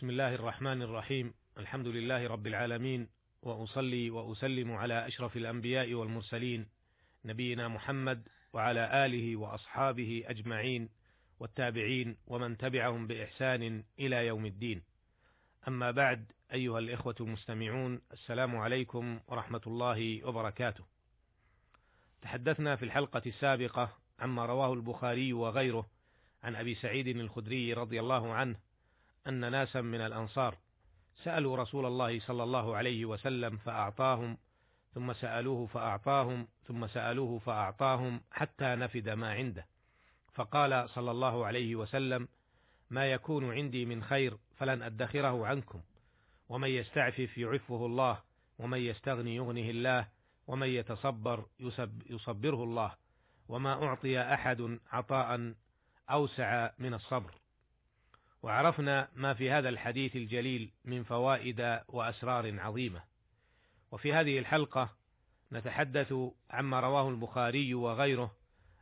بسم الله الرحمن الرحيم. الحمد لله رب العالمين، وأصلي وأسلم على أشرف الأنبياء والمرسلين نبينا محمد وعلى آله وأصحابه أجمعين والتابعين ومن تبعهم بإحسان إلى يوم الدين. أما بعد، أيها الإخوة المستمعون، السلام عليكم ورحمة الله وبركاته. تحدثنا في الحلقة السابقة عما رواه البخاري وغيره عن أبي سعيد الخدري رضي الله عنه أن ناسا من الأنصار سألوا رسول الله صلى الله عليه وسلم فأعطاهم، ثم سألوه فأعطاهم، ثم سألوه فأعطاهم حتى نفد ما عنده، فقال صلى الله عليه وسلم: ما يكون عندي من خير فلن أدخره عنكم، ومن يستعفف يعفه الله، ومن يستغني يغنه الله، ومن يتصبر يصبره الله، وما أعطي أحد عطاء أوسع من الصبر. وعرفنا ما في هذا الحديث الجليل من فوائد وأسرار عظيمة. وفي هذه الحلقة نتحدث عما رواه البخاري وغيره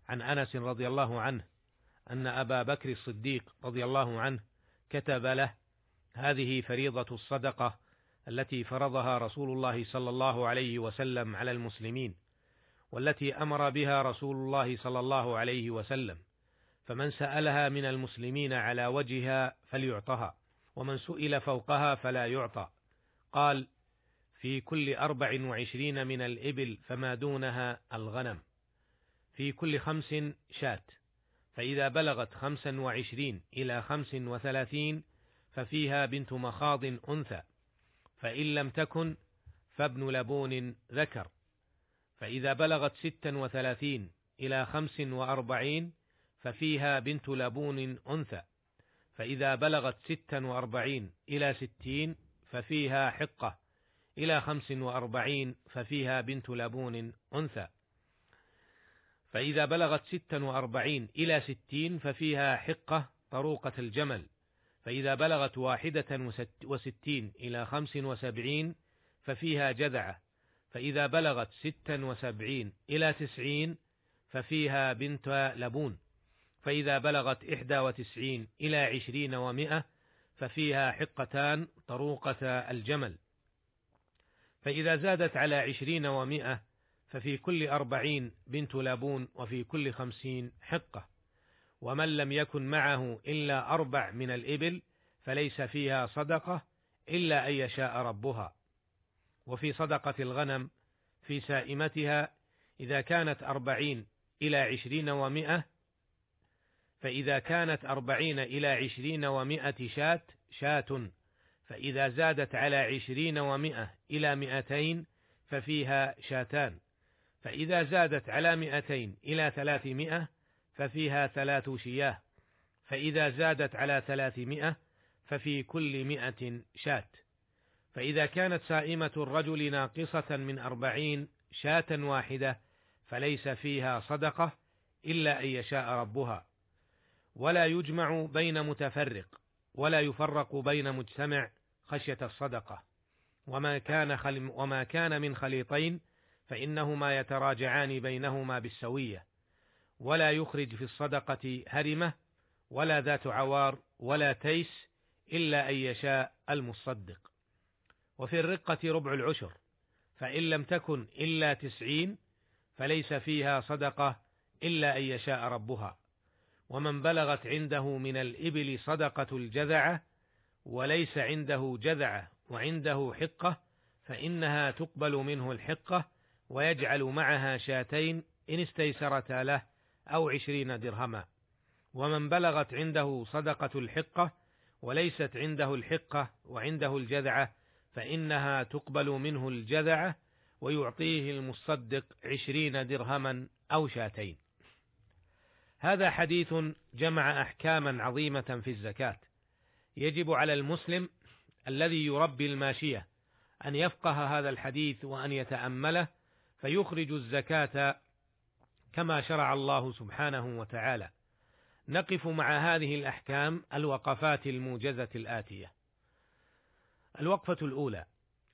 عن أنس رضي الله عنه أن أبا بكر الصديق رضي الله عنه كتب له: هذه فريضة الصدقة التي فرضها رسول الله صلى الله عليه وسلم على المسلمين، والتي أمر بها رسول الله صلى الله عليه وسلم، فمن سألها من المسلمين على وجهها فليعطها، ومن سئل فوقها فلا يعطى. قال: في كل 24 من الإبل فما دونها الغنم، في كل 5 شاة، فإذا بلغت 25 إلى 35 ففيها بنت مخاض أنثى، فإن لم تكن فابن لبون ذكر، فإذا بلغت 36 إلى 45 ففيها بنت لبون أنثى، فإذا بلغت 46 إلى 60 ففيها حقة، إلى 45 ففيها بنت لبون أنثى، فإذا بلغت 46 إلى 60 ففيها حقة طروقة الجمل، فإذا بلغت 61 إلى 75 ففيها جذعة، فإذا بلغت 76 إلى 90 ففيها بنت لبون، فإذا بلغت 91 إلى 20 و100 ففيها حقتان طروقة الجمل، فإذا زادت على 20 و100 ففي كل 40 بنت لبون، وفي كل 50 حقة. ومن لم يكن معه إلا 4 من الإبل فليس فيها صدقة إلا أن يشاء ربها. وفي صدقة الغنم في سائمتها إذا كانت 40 إلى 20 و100، فإذا كانت 40 إلى 20 و100 شاة، فإذا زادت على 20 و100 إلى 200 ففيها شاتان، فإذا زادت على 200 إلى 300 ففيها 3 شياه، فإذا زادت على 300 ففي كل 100 شاة. فإذا كانت سائمة الرجل ناقصة من 40 شاة واحدة فليس فيها صدقة إلا أن يشاء ربها. ولا يجمع بين متفرق، ولا يفرق بين مجتمع خشية الصدقة. وما كان من خليطين فإنهما يتراجعان بينهما بالسوية، ولا يخرج في الصدقة هرمة، ولا ذات عوار، ولا تيس، إلا أن يشاء المصدق. وفي الرقة ربع العشر، فإن لم تكن إلا 90 فليس فيها صدقة إلا أن يشاء ربها. ومن بلغت عنده من الإبل صدقة الجذعة وليس عنده جذعة وعنده حقة فإنها تقبل منه الحقة، ويجعل معها شاتين إن استيسرتا له، أو 20 درهما. ومن بلغت عنده صدقة الحقة وليست عنده الحقة وعنده الجذعة فإنها تقبل منه الجذعة، ويعطيه المصدق 20 درهما أو شاتين. هذا حديث جمع أحكاما عظيمة في الزكاة. يجب على المسلم الذي يربي الماشية أن يفقه هذا الحديث وأن يتأمله، فيخرج الزكاة كما شرع الله سبحانه وتعالى. نقف مع هذه الأحكام الوقفات الموجزة الآتية. الوقفة الأولى: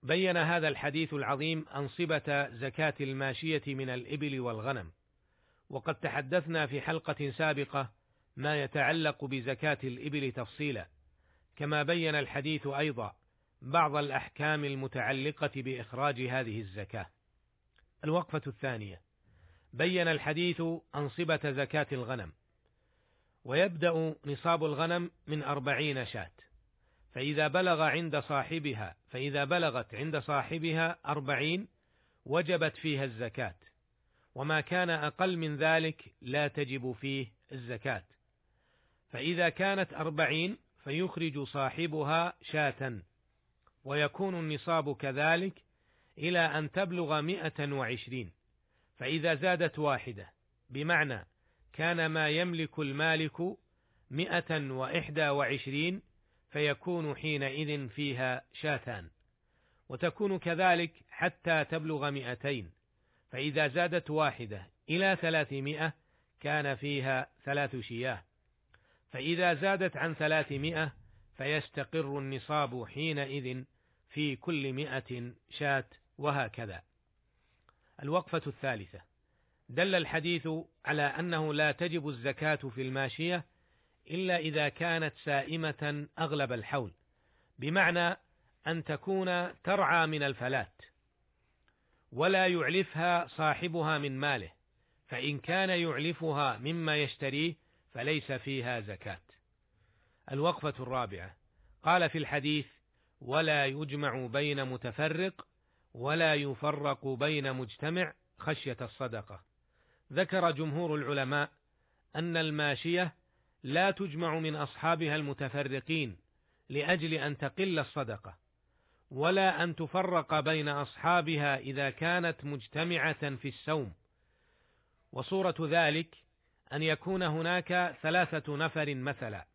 بين هذا الحديث العظيم أنصبة زكاة الماشية من الإبل والغنم. وقد تحدثنا في حلقة سابقة ما يتعلق بزكاة الإبل تفصيلا، كما بين الحديث أيضا بعض الأحكام المتعلقة بإخراج هذه الزكاة. الوقفة الثانية: بين الحديث أنصبة زكاة الغنم، ويبدأ نصاب الغنم من 40 شاة، فإذا بلغت عند صاحبها 40 وجبت فيها الزكاة، وما كان أقل من ذلك لا تجب فيه الزكاة. فإذا كانت 40 فيخرج صاحبها 100 شاة، ويكون النصاب كذلك إلى أن تبلغ 120، فإذا زادت 1 بمعنى كان ما يملك المالك 121، فيكون حينئذ فيها 2 شاة، وتكون كذلك حتى تبلغ 200، فإذا زادت 1 إلى 300 كان فيها 3 شياه، فإذا زادت عن 300 فيستقر النصاب حينئذ في كل 100 شاة، وهكذا. الوقفة الثالثة: دل الحديث على أنه لا تجب الزكاة في الماشية إلا إذا كانت سائمة أغلب الحول، بمعنى أن تكون ترعى من الفلات ولا يعلفها صاحبها من ماله، فإن كان يعلفها مما يشتريه فليس فيها زكاة. الوقفة الرابعة: قال في الحديث: ولا يجمع بين متفرق ولا يفرق بين مجتمع خشية الصدقة. ذكر جمهور العلماء أن الماشية لا تجمع من أصحابها المتفرقين لأجل أن تقل الصدقة، ولا أن تفرق بين أصحابها إذا كانت مجتمعة في السوم، وصورة ذلك أن يكون هناك 3 نفر مثلا،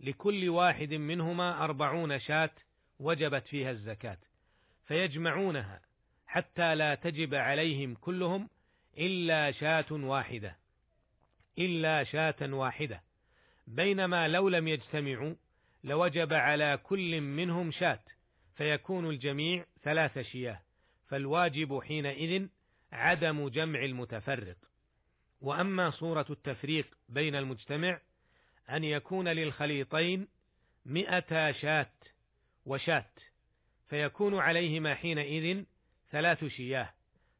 لكل واحد منهما 40 شاة وجبت فيها الزكاة، فيجمعونها حتى لا تجب عليهم كلهم إلا شاة واحدة، بينما لو لم يجتمعوا لوجب على كل منهم 1 شاة، فيكون الجميع 3 شياه، فالواجب حينئذ عدم جمع المتفرق. وأما صورة التفريق بين المجتمع أن يكون للخليطين 200 شاة، فيكون عليهما حينئذ 3 شياه،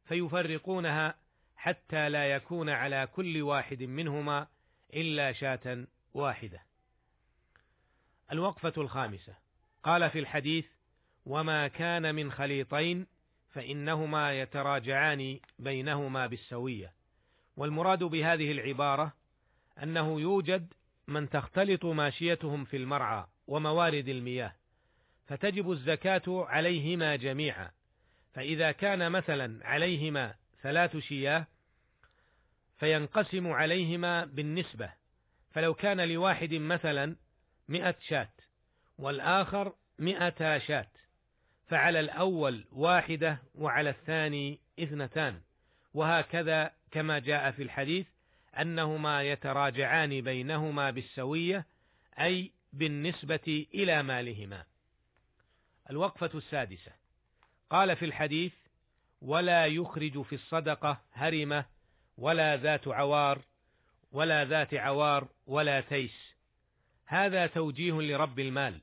فيفرقونها حتى لا يكون على كل واحد منهما إلا 1 شاة. الوقفة الخامسة: قال في الحديث: وما كان من خليطين فإنهما يتراجعان بينهما بالسوية. والمراد بهذه العبارة أنه يوجد من تختلط ماشيتهم في المرعى وموارد المياه، فتجب الزكاة عليهما جميعا، فإذا كان مثلا عليهما 3 شياه فينقسم عليهما بالنسبة، فلو كان لواحد مثلا 100 شاة والآخر 200 شاة، فعلى الأول 1 وعلى الثاني 2، وهكذا، كما جاء في الحديث أنهما يتراجعان بينهما بالسوية، أي بالنسبة إلى مالهما. الوقفة السادسة: قال في الحديث: ولا يخرج في الصدقة هرمة ولا ذات عوار ولا تيس. هذا توجيه لرب المال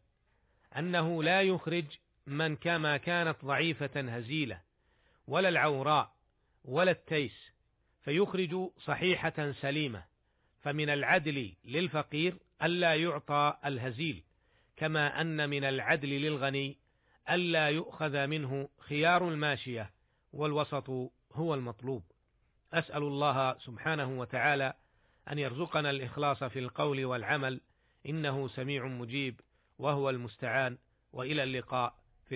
أنه لا يخرج من كما كانت ضعيفة هزيلة، ولا العوراء ولا التيس، فيخرج صحيحة سليمة، فمن العدل للفقير ألا يعطى الهزيل، كما أن من العدل للغني ألا يؤخذ منه خيار الماشية، والوسط هو المطلوب. أسأل الله سبحانه وتعالى أن يرزقنا الإخلاص في القول والعمل، إنه سميع مجيب وهو المستعان. وإلى اللقاء في